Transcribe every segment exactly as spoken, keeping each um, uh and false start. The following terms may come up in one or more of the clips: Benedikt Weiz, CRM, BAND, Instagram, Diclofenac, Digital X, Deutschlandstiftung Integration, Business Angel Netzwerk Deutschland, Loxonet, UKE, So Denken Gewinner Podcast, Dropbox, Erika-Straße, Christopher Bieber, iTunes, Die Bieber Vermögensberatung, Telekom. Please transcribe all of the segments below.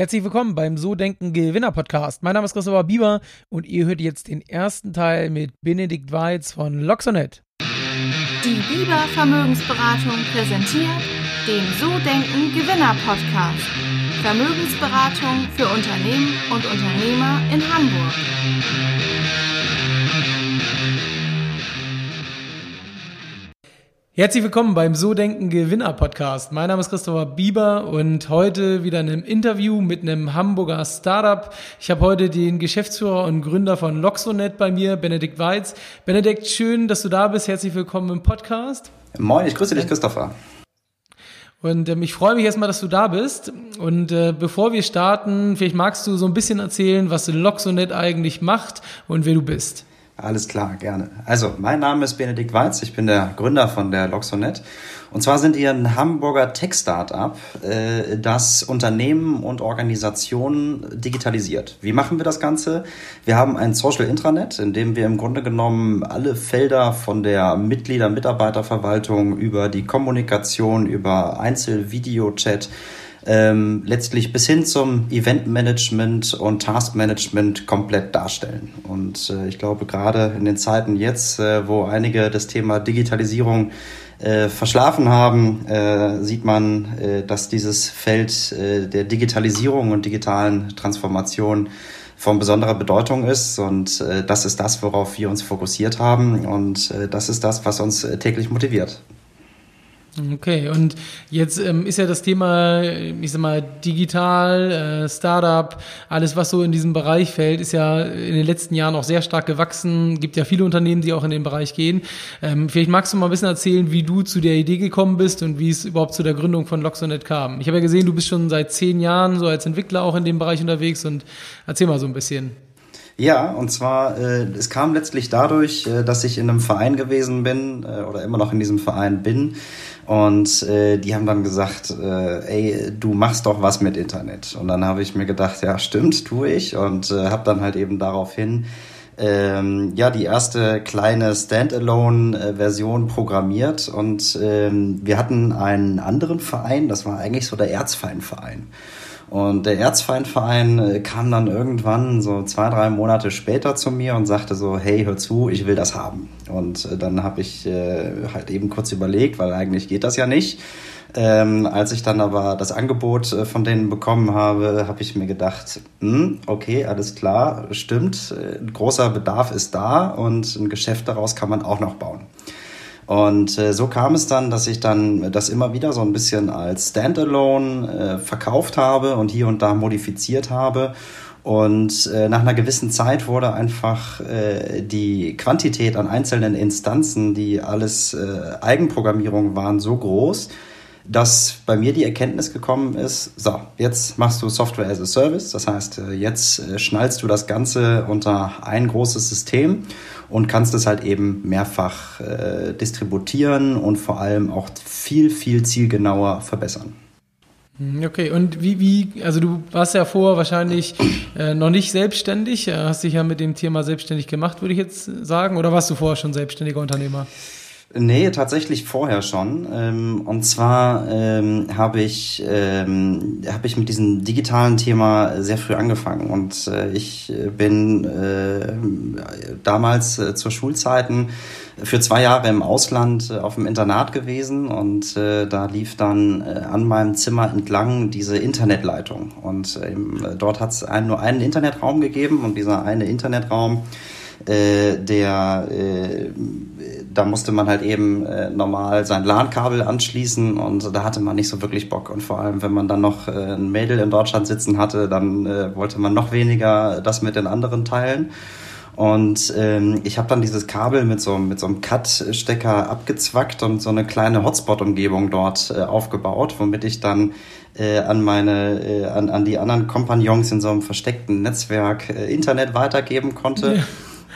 Herzlich willkommen beim So Denken Gewinner Podcast. Mein Name ist Christopher Bieber und ihr hört jetzt den ersten Teil mit Benedikt Weiz von Loxonet. Die Bieber Vermögensberatung präsentiert den So Denken Gewinner Podcast. Vermögensberatung für Unternehmen und Unternehmer in Hamburg. Herzlich willkommen beim So Denken Gewinner Podcast. Mein Name ist Christopher Bieber und heute wieder in einem Interview mit einem Hamburger Startup. Ich habe heute den Geschäftsführer und Gründer von Loxonet bei mir, Benedikt Weiz. Benedikt, schön, dass du da bist. Herzlich willkommen im Podcast. Moin, ich grüße dich, Christopher. Und ähm, ich freue mich erstmal, dass du da bist. Und äh, bevor wir starten, vielleicht magst du so ein bisschen erzählen, was Loxonet eigentlich macht und wer du bist. Alles klar, gerne. Also, mein Name ist Benedikt Weiz, ich bin der Gründer von der Loxonet. Und zwar sind wir ein Hamburger Tech-Startup, das Unternehmen und Organisationen digitalisiert. Wie machen wir das Ganze? Wir haben ein Social Intranet, in dem wir im Grunde genommen alle Felder von der Mitglieder-Mitarbeiterverwaltung über die Kommunikation, über Einzel-Video-Chat, Ähm, letztlich bis hin zum Eventmanagement und Taskmanagement komplett darstellen. Und äh, ich glaube, gerade in den Zeiten jetzt, äh, wo einige das Thema Digitalisierung äh, verschlafen haben, äh, sieht man, äh, dass dieses Feld äh, der Digitalisierung und digitalen Transformation von besonderer Bedeutung ist. Und äh, das ist das, worauf wir uns fokussiert haben. Und äh, das ist das, was uns äh, täglich motiviert. Okay, und jetzt ähm, ist ja das Thema, ich sag mal, digital, äh, Startup, alles, was so in diesem Bereich fällt, ist ja in den letzten Jahren auch sehr stark gewachsen. Gibt ja viele Unternehmen, die auch in den Bereich gehen. Ähm, vielleicht magst du mal ein bisschen erzählen, wie du zu der Idee gekommen bist und wie es überhaupt zu der Gründung von Loxonet kam. Ich habe ja gesehen, du bist schon seit zehn Jahren so als Entwickler auch in dem Bereich unterwegs, und erzähl mal so ein bisschen. Ja, und zwar, äh, es kam letztlich dadurch, äh, dass ich in einem Verein gewesen bin äh, oder immer noch in diesem Verein bin, und äh, die haben dann gesagt, äh, ey, du machst doch was mit Internet. Und dann habe ich mir gedacht, ja stimmt, tue ich, und äh, habe dann halt eben daraufhin ähm, ja die erste kleine Standalone-Version programmiert, und ähm, wir hatten einen anderen Verein, das war eigentlich so der Erzfeindverein. Und der Erzfeindverein kam dann irgendwann so zwei, drei Monate später zu mir und sagte so, hey, hör zu, ich will das haben. Und dann habe ich äh, halt eben kurz überlegt, weil eigentlich geht das ja nicht. Ähm, als ich dann aber das Angebot von denen bekommen habe, habe ich mir gedacht, hm, okay, alles klar, stimmt, ein großer Bedarf ist da und ein Geschäft daraus kann man auch noch bauen. Und äh, so kam es dann, dass ich dann das immer wieder so ein bisschen als Standalone äh, verkauft habe und hier und da modifiziert habe. Und äh, nach einer gewissen Zeit wurde einfach äh, die Quantität an einzelnen Instanzen, die alles äh, Eigenprogrammierung waren, so groß, dass bei mir die Erkenntnis gekommen ist, so, jetzt machst du Software as a Service. Das heißt, jetzt schnallst du das Ganze unter ein großes System und kannst es halt eben mehrfach äh, distributieren und vor allem auch viel, viel zielgenauer verbessern. Okay, und wie, wie, also du warst ja vorher wahrscheinlich äh, noch nicht selbstständig, hast dich ja mit dem Thema selbstständig gemacht, würde ich jetzt sagen, oder warst du vorher schon selbstständiger Unternehmer? Nee, tatsächlich vorher schon. Und zwar habe ich, habe ich mit diesem digitalen Thema sehr früh angefangen. Und ich bin damals zu Schulzeiten für zwei Jahre im Ausland auf dem Internat gewesen. Und da lief dann an meinem Zimmer entlang diese Internetleitung. Und dort hat es nur einen Internetraum gegeben. Und dieser eine Internetraum, der... Da musste man halt eben äh, normal sein LAN-Kabel anschließen, und da hatte man nicht so wirklich Bock. Und vor allem, wenn man dann noch äh, ein Mädel in Deutschland sitzen hatte, dann äh, wollte man noch weniger das mit den anderen teilen. Und ähm, ich habe dann dieses Kabel mit so, mit so einem Cat-Stecker abgezwackt und so eine kleine Hotspot-Umgebung dort äh, aufgebaut, womit ich dann äh, an meine, äh, an, an die anderen Kompagnons in so einem versteckten Netzwerk äh, Internet weitergeben konnte. Ja.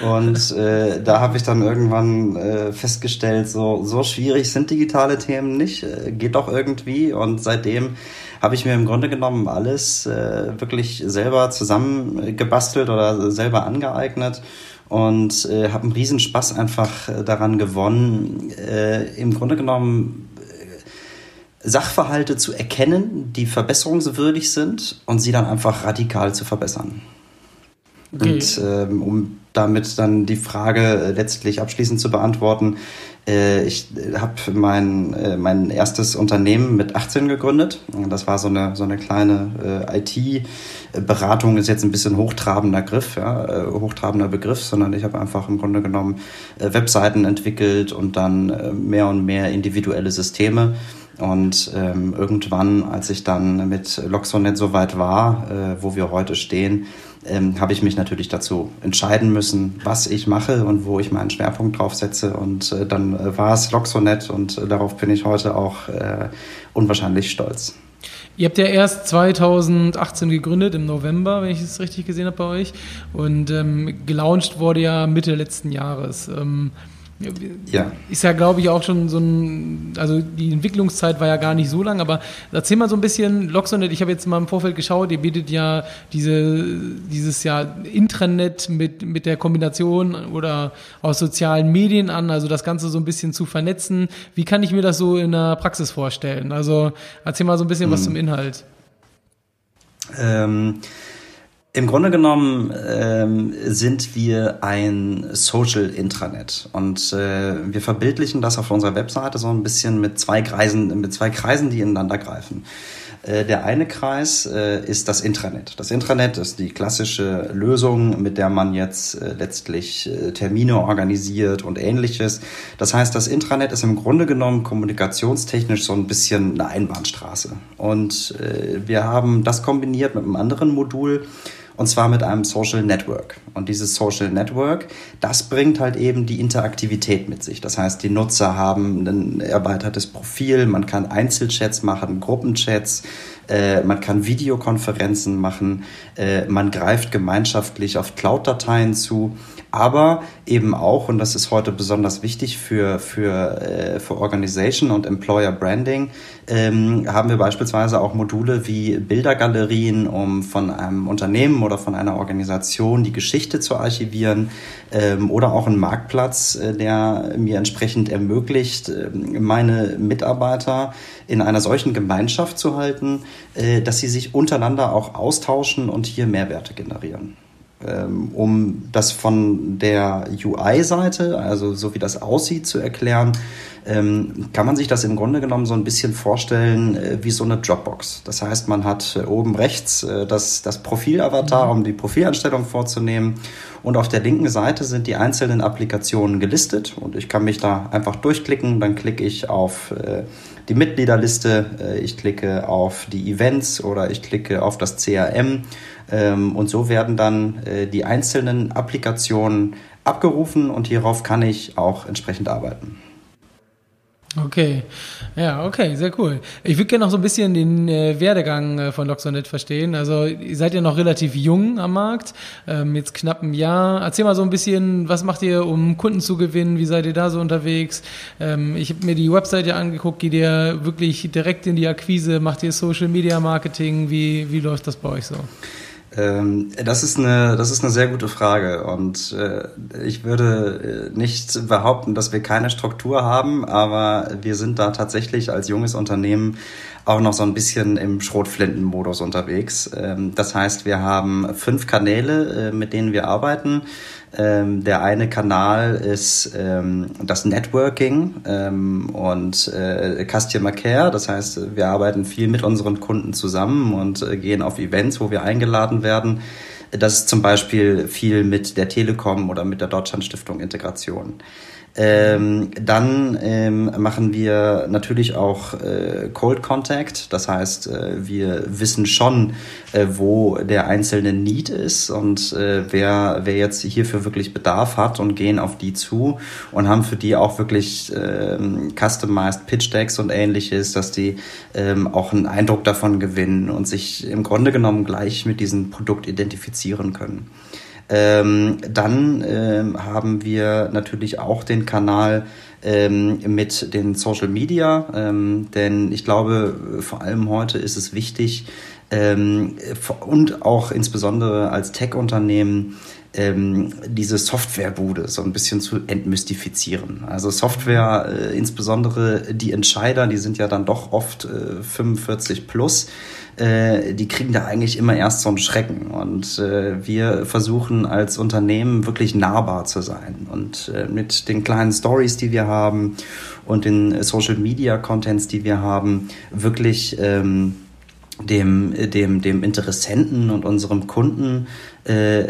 Und äh, da habe ich dann irgendwann äh, festgestellt, so, so schwierig sind digitale Themen nicht, äh, geht doch irgendwie. Und seitdem habe ich mir im Grunde genommen alles äh, wirklich selber zusammengebastelt oder selber angeeignet und äh, habe einen Riesenspaß einfach daran gewonnen, äh, im Grunde genommen Sachverhalte zu erkennen, die verbesserungswürdig sind und sie dann einfach radikal zu verbessern. Okay. Und ähm, um damit dann die Frage letztlich abschließend zu beantworten, äh, ich habe mein, äh, mein erstes Unternehmen mit achtzehn gegründet. Das war so eine, so eine kleine äh, I T-Beratung, ist jetzt ein bisschen hochtrabender Griff, ja, äh, hochtrabender Begriff, sondern ich habe einfach im Grunde genommen äh, Webseiten entwickelt und dann äh, mehr und mehr individuelle Systeme. Und ähm, irgendwann, als ich dann mit Loxonet so weit war, äh, wo wir heute stehen, Ähm, habe ich mich natürlich dazu entscheiden müssen, was ich mache und wo ich meinen Schwerpunkt drauf setze. Und äh, dann äh, war es Loxonet und äh, darauf bin ich heute auch äh, unwahrscheinlich stolz. Ihr habt ja erst zweitausendachtzehn gegründet, im November, wenn ich es richtig gesehen habe bei euch. Und ähm, gelauncht wurde ja Mitte letzten Jahres. Ähm, ja. Ist ja, glaube ich, auch schon so ein, also die Entwicklungszeit war ja gar nicht so lang, aber erzähl mal so ein bisschen, Loxonet, ich habe jetzt mal im Vorfeld geschaut, ihr bietet ja diese, dieses Jahr Intranet mit, mit der Kombination oder aus sozialen Medien an, also das Ganze so ein bisschen zu vernetzen. Wie kann ich mir das so in der Praxis vorstellen? Also erzähl mal so ein bisschen hm. was zum Inhalt. Ähm... Im Grunde genommen ähm, sind wir ein Social-Intranet und äh, wir verbildlichen das auf unserer Webseite so ein bisschen mit zwei Kreisen, mit zwei Kreisen, die ineinander greifen. Äh, der eine Kreis äh, ist das Intranet. Das Intranet ist die klassische Lösung, mit der man jetzt äh, letztlich äh, Termine organisiert und Ähnliches. Das heißt, das Intranet ist im Grunde genommen kommunikationstechnisch so ein bisschen eine Einbahnstraße. Und äh, wir haben das kombiniert mit einem anderen Modul, und zwar mit einem Social Network. Und dieses Social Network, das bringt halt eben die Interaktivität mit sich. Das heißt, die Nutzer haben ein erweitertes Profil, man kann Einzelchats machen, Gruppenchats, äh, man kann Videokonferenzen machen, äh, man greift gemeinschaftlich auf Cloud-Dateien zu, aber eben auch, und das ist heute besonders wichtig für, für, äh, für Organization und Employer Branding, ähm, haben wir beispielsweise auch Module wie Bildergalerien, um von einem Unternehmen oder von einer Organisation die Geschichte zu archivieren, ähm, oder auch einen Marktplatz, äh, der mir entsprechend ermöglicht, äh, meine Mitarbeiter in einer solchen Gemeinschaft zu halten, äh, dass sie sich untereinander auch austauschen und hier Mehrwerte generieren. Um das von der U I-Seite, also so wie das aussieht, zu erklären, kann man sich das im Grunde genommen so ein bisschen vorstellen wie so eine Dropbox. Das heißt, man hat oben rechts das, das Profil-Avatar, um die Profileinstellung vorzunehmen. Und auf der linken Seite sind die einzelnen Applikationen gelistet. Und ich kann mich da einfach durchklicken. Dann klicke ich auf die Mitgliederliste, ich klicke auf die Events oder ich klicke auf das C R M. Und so werden dann die einzelnen Applikationen abgerufen und hierauf kann ich auch entsprechend arbeiten. Okay, ja, okay, sehr cool. Ich würde gerne noch so ein bisschen den äh, Werdegang äh, von Loxonet verstehen. Also ihr seid ja noch relativ jung am Markt, ähm, jetzt knapp ein Jahr. Erzähl mal so ein bisschen, was macht ihr, um Kunden zu gewinnen? Wie seid ihr da so unterwegs? Ähm, ich habe mir die Website ja angeguckt, geht ihr wirklich direkt in die Akquise? Macht ihr Social Media Marketing? Wie, wie läuft das bei euch so? Das ist eine, das ist eine sehr gute Frage und äh, ich würde nicht behaupten, dass wir keine Struktur haben, aber wir sind da tatsächlich als junges Unternehmen auch noch so ein bisschen im Schrotflintenmodus unterwegs. Ähm, das heißt, wir haben fünf Kanäle, äh, mit denen wir arbeiten. Ähm, der eine Kanal ist ähm, das Networking ähm, und äh, Customer Care. Das heißt, wir arbeiten viel mit unseren Kunden zusammen und äh, gehen auf Events, wo wir eingeladen werden. Das ist zum Beispiel viel mit der Telekom oder mit der Deutschlandstiftung Integration. Ähm, dann ähm, machen wir natürlich auch äh, Cold Contact, das heißt, äh, wir wissen schon, äh, wo der einzelne Need ist und äh, wer, wer jetzt hierfür wirklich Bedarf hat und gehen auf die zu und haben für die auch wirklich äh, customized Pitch Decks und Ähnliches, dass die äh, auch einen Eindruck davon gewinnen und sich im Grunde genommen gleich mit diesem Produkt identifizieren können. Ähm, dann ähm, haben wir natürlich auch den Kanal ähm, mit den Social Media, ähm, denn ich glaube, vor allem heute ist es wichtig, ähm, und auch insbesondere als Tech-Unternehmen ähm, diese Softwarebude so ein bisschen zu entmystifizieren. Also Software, äh, insbesondere die Entscheider, die sind ja dann doch oft äh, fünfundvierzig plus, die kriegen da eigentlich immer erst so einen Schrecken. Und äh, wir versuchen als Unternehmen wirklich nahbar zu sein. Und äh, mit den kleinen Stories, die wir haben und den Social-Media-Contents, die wir haben, wirklich ähm, dem, dem, dem Interessenten und unserem Kunden äh,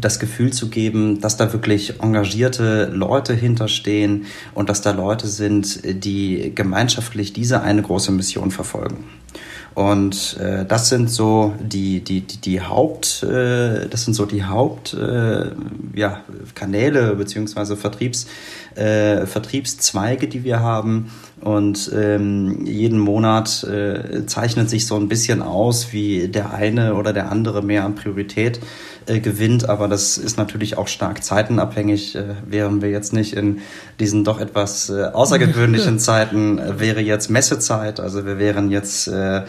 das Gefühl zu geben, dass da wirklich engagierte Leute hinterstehen und dass da Leute sind, die gemeinschaftlich diese eine große Mission verfolgen. Und äh, das sind so die die die, die Haupt äh, das sind so die Haupt äh, ja, Kanäle beziehungsweise Vertriebs äh, Vertriebszweige, die wir haben. Und ähm, jeden Monat äh, zeichnet sich so ein bisschen aus, wie der eine oder der andere mehr an Priorität äh, gewinnt. Aber das ist natürlich auch stark zeitenabhängig. Äh, wären wir jetzt nicht in diesen doch etwas äh, außergewöhnlichen Zeiten, äh, wäre jetzt Messezeit. Also wir wären jetzt äh,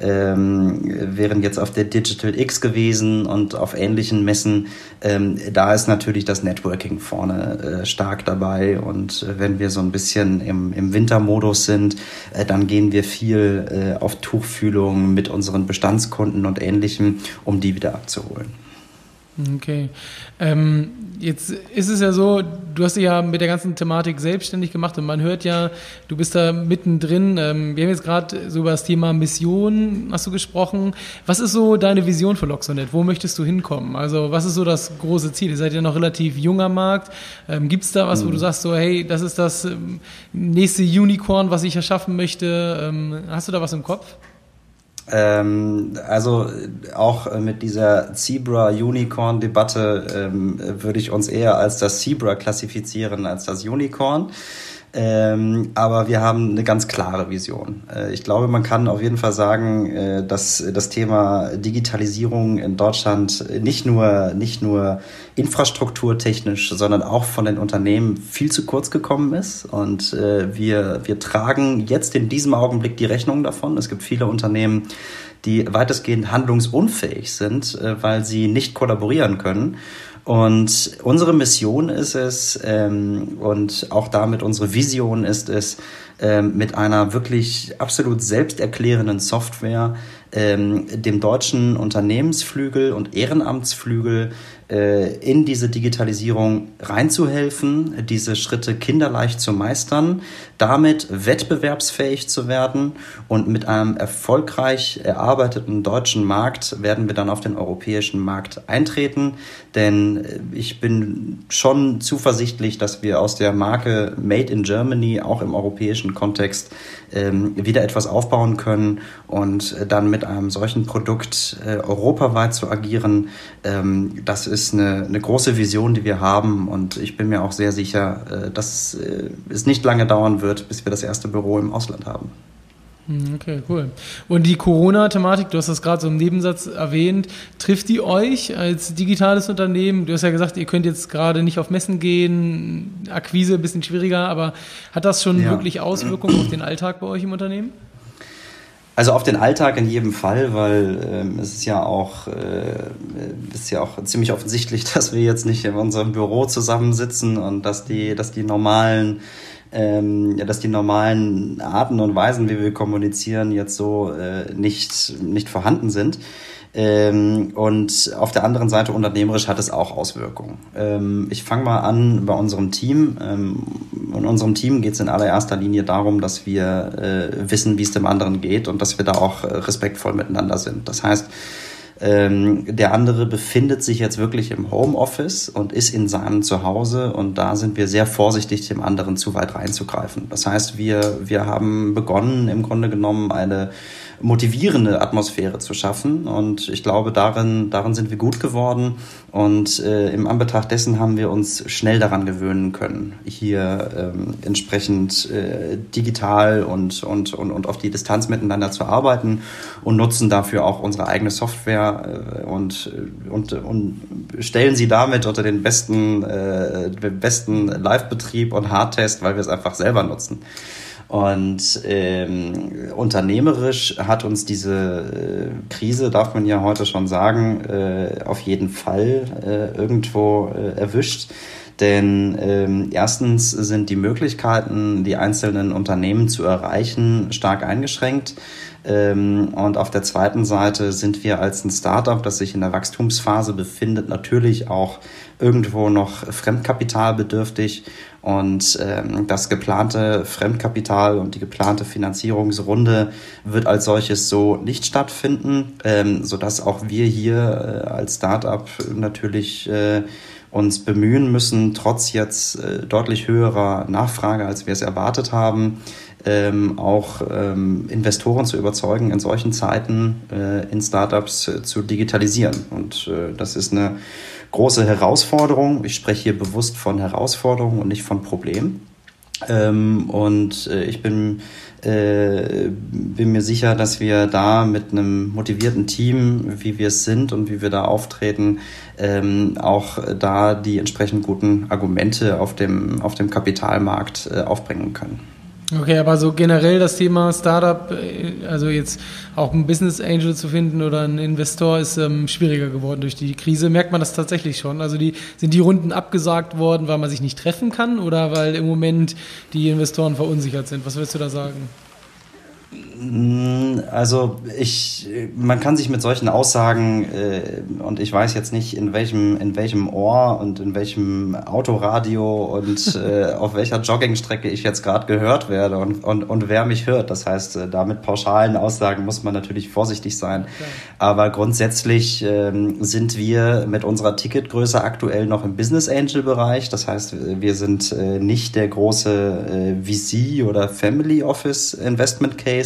ähm, wären jetzt auf der Digital X gewesen und auf ähnlichen Messen. Ähm, da ist natürlich das Networking vorne äh, stark dabei. Und äh, wenn wir so ein bisschen im, im Wintermodus sind, äh, dann gehen wir viel äh, auf Tuchfühlung mit unseren Bestandskunden und Ähnlichem, um die wieder abzuholen. Okay. Ähm, jetzt ist es ja so, du hast dich ja mit der ganzen Thematik selbstständig gemacht und man hört ja, du bist da mittendrin. Ähm, wir haben jetzt gerade so über das Thema Mission, hast du gesprochen. Was ist so deine Vision für Loxonet? Wo möchtest du hinkommen? Also was ist so das große Ziel? Ihr seid ja noch relativ junger Markt. Ähm, gibt's da was, mhm. wo du sagst so, hey, das ist das ähm, nächste Unicorn, was ich erschaffen möchte? Ähm, hast du da was im Kopf? Also auch mit dieser Zebra-Unicorn-Debatte ähm, würde ich uns eher als das Zebra klassifizieren als das Unicorn. Ähm, aber wir haben eine ganz klare Vision. Äh, ich glaube, man kann auf jeden Fall sagen, äh, dass das Thema Digitalisierung in Deutschland nicht nur, nicht nur infrastrukturtechnisch, sondern auch von den Unternehmen viel zu kurz gekommen ist. Und äh, wir, wir tragen jetzt in diesem Augenblick die Rechnung davon. Es gibt viele Unternehmen, die weitestgehend handlungsunfähig sind, äh, weil sie nicht kollaborieren können. Und unsere Mission ist es ähm, und auch damit unsere Vision ist es, ähm, mit einer wirklich absolut selbsterklärenden Software ähm, dem deutschen Unternehmensflügel und Ehrenamtsflügel äh, in diese Digitalisierung reinzuhelfen, diese Schritte kinderleicht zu meistern, damit wettbewerbsfähig zu werden. Und mit einem erfolgreich erarbeiteten deutschen Markt werden wir dann auf den europäischen Markt eintreten, denn ich bin schon zuversichtlich, dass wir aus der Marke Made in Germany auch im europäischen Kontext ähm, wieder etwas aufbauen können und dann mit einem solchen Produkt äh, europaweit zu agieren. Ähm, das ist eine, eine große Vision, die wir haben, und ich bin mir auch sehr sicher, äh, dass äh, es nicht lange dauern wird, bis wir das erste Büro im Ausland haben. Okay, cool. Und die Corona-Thematik, du hast das gerade so im Nebensatz erwähnt, trifft die euch als digitales Unternehmen? Du hast ja gesagt, ihr könnt jetzt gerade nicht auf Messen gehen, Akquise ein bisschen schwieriger, aber hat das schon ja. wirklich Auswirkungen auf den Alltag bei euch im Unternehmen? Also auf den Alltag in jedem Fall, weil ähm, es ist ja auch äh, ist ja auch ziemlich offensichtlich, dass wir jetzt nicht in unserem Büro zusammensitzen und dass die, dass die normalen Ähm, dass die normalen Arten und Weisen, wie wir kommunizieren, jetzt so äh, nicht, nicht vorhanden sind. Ähm, und auf der anderen Seite unternehmerisch hat es auch Auswirkungen. Ähm, ich fange mal an bei unserem Team. Ähm, in unserem Team geht es in allererster Linie darum, dass wir äh, wissen, wie es dem anderen geht und dass wir da auch äh, respektvoll miteinander sind. Das heißt, Ähm, der andere befindet sich jetzt wirklich im Homeoffice und ist in seinem Zuhause, und da sind wir sehr vorsichtig, dem anderen zu weit reinzugreifen. Das heißt, wir, wir haben begonnen, im Grunde genommen eine motivierende Atmosphäre zu schaffen, und ich glaube, darin, darin sind wir gut geworden, und äh, im Anbetracht dessen haben wir uns schnell daran gewöhnen können, hier ähm, entsprechend äh, digital und, und, und, und auf die Distanz miteinander zu arbeiten, und nutzen dafür auch unsere eigene Software äh, und, und, und stellen sie damit unter den besten, äh, besten Live-Betrieb und Hardtest, weil wir es einfach selber nutzen. Und ähm, unternehmerisch hat uns diese äh, Krise, darf man ja heute schon sagen, äh, auf jeden Fall äh, irgendwo äh, erwischt. Denn ähm, erstens sind die Möglichkeiten, die einzelnen Unternehmen zu erreichen, stark eingeschränkt. Ähm, und auf der zweiten Seite sind wir als ein Startup, das sich in der Wachstumsphase befindet, natürlich auch irgendwo noch fremdkapitalbedürftig. Und ähm, das geplante Fremdkapital und die geplante Finanzierungsrunde wird als solches so nicht stattfinden, ähm, sodass auch wir hier äh, als Startup natürlich äh, uns bemühen müssen, trotz jetzt äh, deutlich höherer Nachfrage, als wir es erwartet haben, ähm, auch ähm, Investoren zu überzeugen, in solchen Zeiten äh, in Startups äh, zu digitalisieren. Und äh, das ist eine große Herausforderung. Ich spreche hier bewusst von Herausforderung und nicht von Problem. Ähm, und äh, ich bin, äh, bin mir sicher, dass wir da mit einem motivierten Team, wie wir es sind und wie wir da auftreten, ähm, auch da die entsprechend guten Argumente auf dem, auf dem Kapitalmarkt äh, aufbringen können. Okay, aber so generell das Thema Startup, also jetzt auch einen Business Angel zu finden oder einen Investor, ist ähm, schwieriger geworden durch die Krise. Merkt man das tatsächlich schon? Also die, sind die Runden abgesagt worden, weil man sich nicht treffen kann oder weil im Moment die Investoren verunsichert sind? Was würdest du da sagen? Also ich, man kann sich mit solchen Aussagen äh, und ich weiß jetzt nicht in welchem in welchem Ohr und in welchem Autoradio und äh, auf welcher Joggingstrecke ich jetzt gerade gehört werde und, und, und wer mich hört. Das heißt, damit pauschalen Aussagen muss man natürlich vorsichtig sein. Aber grundsätzlich äh, sind wir mit unserer Ticketgröße aktuell noch im Business Angel Bereich. Das heißt, wir sind äh, nicht der große äh, V C oder Family Office Investment Case.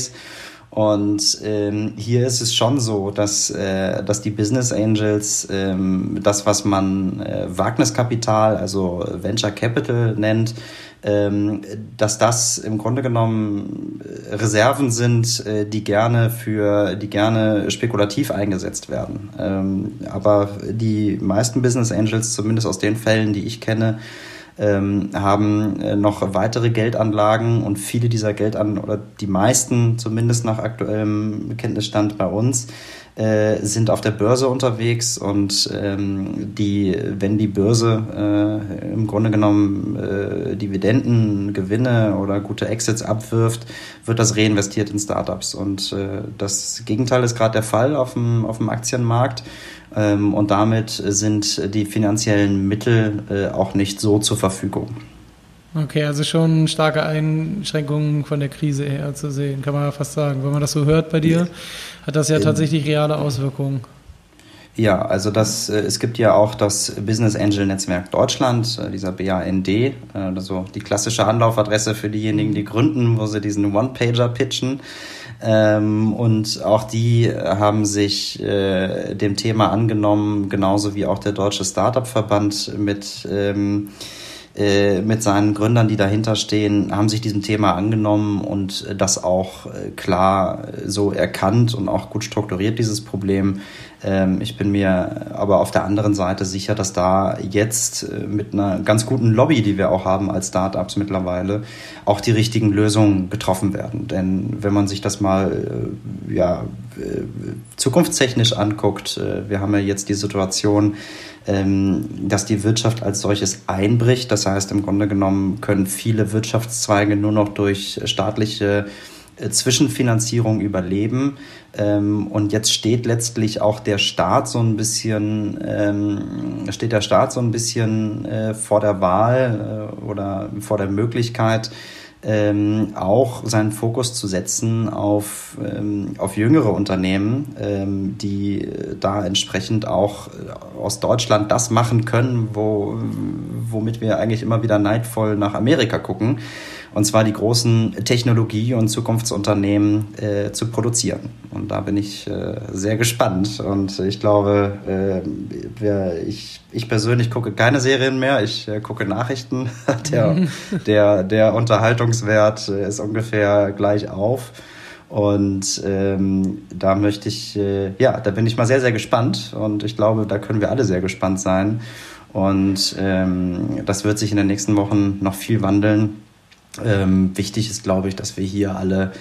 Und ähm, hier ist es schon so, dass, äh, dass die Business Angels ähm, das, was man äh, Wagniskapital, also Venture Capital nennt, ähm, dass das im Grunde genommen Reserven sind, äh, die gerne für die gerne spekulativ eingesetzt werden. Ähm, aber die meisten Business Angels, zumindest aus den Fällen, die ich kenne, Ähm, haben äh, noch weitere Geldanlagen und viele dieser Geldanlagen, oder die meisten zumindest nach aktuellem Kenntnisstand bei uns, äh, sind auf der Börse unterwegs und ähm, die, wenn die Börse äh, im Grunde genommen äh, Dividenden, Gewinne oder gute Exits abwirft, wird das reinvestiert in Startups. Und äh, das Gegenteil ist gerade der Fall auf dem, auf dem Aktienmarkt. Und damit sind die finanziellen Mittel auch nicht so zur Verfügung. Okay, also schon starke Einschränkungen von der Krise her zu sehen, kann man ja fast sagen. Wenn man das so hört bei dir, hat das ja tatsächlich reale Auswirkungen. Ja, also das, es gibt ja auch das Business Angel Netzwerk Deutschland, dieser B A N D, also die klassische Anlaufadresse für diejenigen, die gründen, wo sie diesen One-Pager pitchen. Und auch die haben sich dem Thema angenommen, genauso wie auch der Deutsche Startup-Verband mit mit seinen Gründern, die dahinter stehen, haben sich diesem Thema angenommen und das auch klar so erkannt und auch gut strukturiert, dieses Problem. Ich bin mir aber auf der anderen Seite sicher, dass da jetzt mit einer ganz guten Lobby, die wir auch haben als Startups mittlerweile, auch die richtigen Lösungen getroffen werden. Denn wenn man sich das mal ja, zukunftstechnisch anguckt, wir haben ja jetzt die Situation, dass die Wirtschaft als solches einbricht. Das heißt, im Grunde genommen können viele Wirtschaftszweige nur noch durch staatliche Zwischenfinanzierung überleben. Und jetzt steht letztlich auch der Staat so ein bisschen, steht der Staat so ein bisschen vor der Wahl oder vor der Möglichkeit, Ähm, auch seinen Fokus zu setzen auf, ähm, auf jüngere Unternehmen, ähm, die da entsprechend auch aus Deutschland das machen können, wo, womit wir eigentlich immer wieder neidvoll nach Amerika gucken, und zwar die großen Technologie- und Zukunftsunternehmen äh, zu produzieren. Und da bin ich äh, sehr gespannt und ich glaube, äh, ich Ich persönlich gucke keine Serien mehr, ich äh, gucke Nachrichten. Der, der, der Unterhaltungswert äh, ist ungefähr gleich auf. Und ähm, da möchte ich, äh, ja, da bin ich mal sehr, sehr gespannt. Und ich glaube, da können wir alle sehr gespannt sein. Und ähm, das wird sich in den nächsten Wochen noch viel wandeln. Ähm, wichtig ist, glaube ich, dass wir hier alle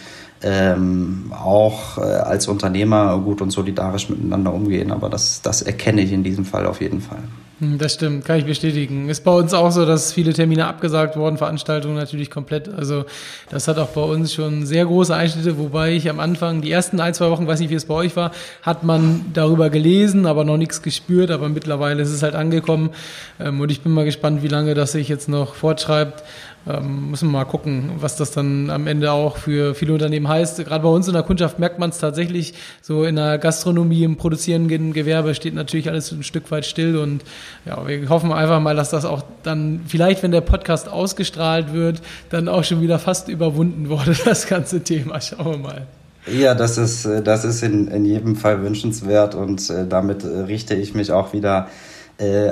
ähm, auch äh, als Unternehmer gut und solidarisch miteinander umgehen. Aber das, das erkenne ich in diesem Fall auf jeden Fall. Das stimmt, kann ich bestätigen. Ist bei uns auch so, dass viele Termine abgesagt wurden, Veranstaltungen natürlich komplett. Also das hat auch bei uns schon sehr große Einschnitte, wobei ich am Anfang, die ersten ein, zwei Wochen, weiß nicht, wie es bei euch war, hat man darüber gelesen, aber noch nichts gespürt. Aber mittlerweile ist es halt angekommen und ich bin mal gespannt, wie lange das sich jetzt noch fortschreibt. Ähm, müssen wir mal gucken, was das dann am Ende auch für viele Unternehmen heißt. Gerade bei uns in der Kundschaft merkt man es tatsächlich, so in der Gastronomie, im produzierenden Gewerbe steht natürlich alles ein Stück weit still und ja, wir hoffen einfach mal, dass das auch dann vielleicht, wenn der Podcast ausgestrahlt wird, dann auch schon wieder fast überwunden wurde, das ganze Thema. Schauen wir mal. Ja, das ist, das ist in, in jedem Fall wünschenswert und äh, damit richte ich mich auch wieder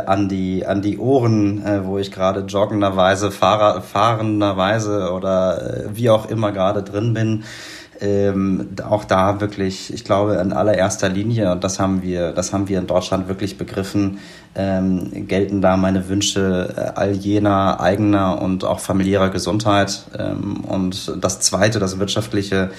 an die an die Ohren, wo ich gerade joggenderweise, fahrer, fahrenderweise oder wie auch immer gerade drin bin. Ähm, auch da wirklich, ich glaube, in allererster Linie, und das haben wir, das haben wir in Deutschland wirklich begriffen, ähm, gelten da meine Wünsche all jener eigener und auch familiärer Gesundheit. Ähm, und das Zweite, das Wirtschaftliche,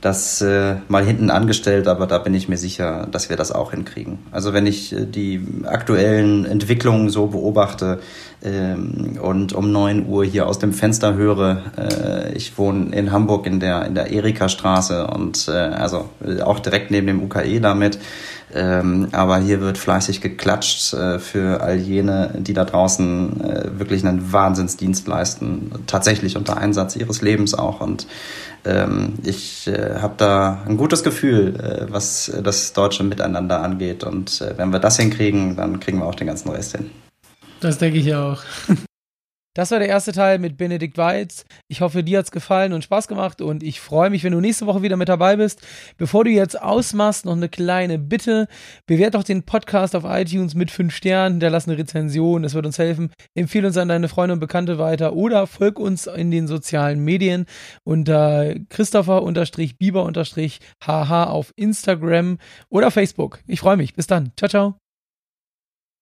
das äh, mal hinten angestellt, aber da bin ich mir sicher, dass wir das auch hinkriegen. Also wenn ich äh, die aktuellen Entwicklungen so beobachte ähm, und um neun Uhr hier aus dem Fenster höre, äh, ich wohne in Hamburg in der in der Erika-Straße und äh, also auch direkt neben dem U K E damit, ähm, aber hier wird fleißig geklatscht äh, für all jene, die da draußen äh, wirklich einen Wahnsinnsdienst leisten, tatsächlich unter Einsatz ihres Lebens auch und ich äh, habe da ein gutes Gefühl, äh, was das deutsche Miteinander angeht. Und äh, wenn wir das hinkriegen, dann kriegen wir auch den ganzen Rest hin. Das denke ich auch. Das war der erste Teil mit Benedikt Weiz. Ich hoffe, dir hat es gefallen und Spaß gemacht und ich freue mich, wenn du nächste Woche wieder mit dabei bist. Bevor du jetzt ausmachst, noch eine kleine Bitte. Bewerte doch den Podcast auf iTunes mit fünf Sternen, hinterlass eine Rezension, das wird uns helfen. Empfehle uns an deine Freunde und Bekannte weiter oder folg uns in den sozialen Medien unter Christopher Bieber H H auf Instagram oder Facebook. Ich freue mich. Bis dann. Ciao, ciao.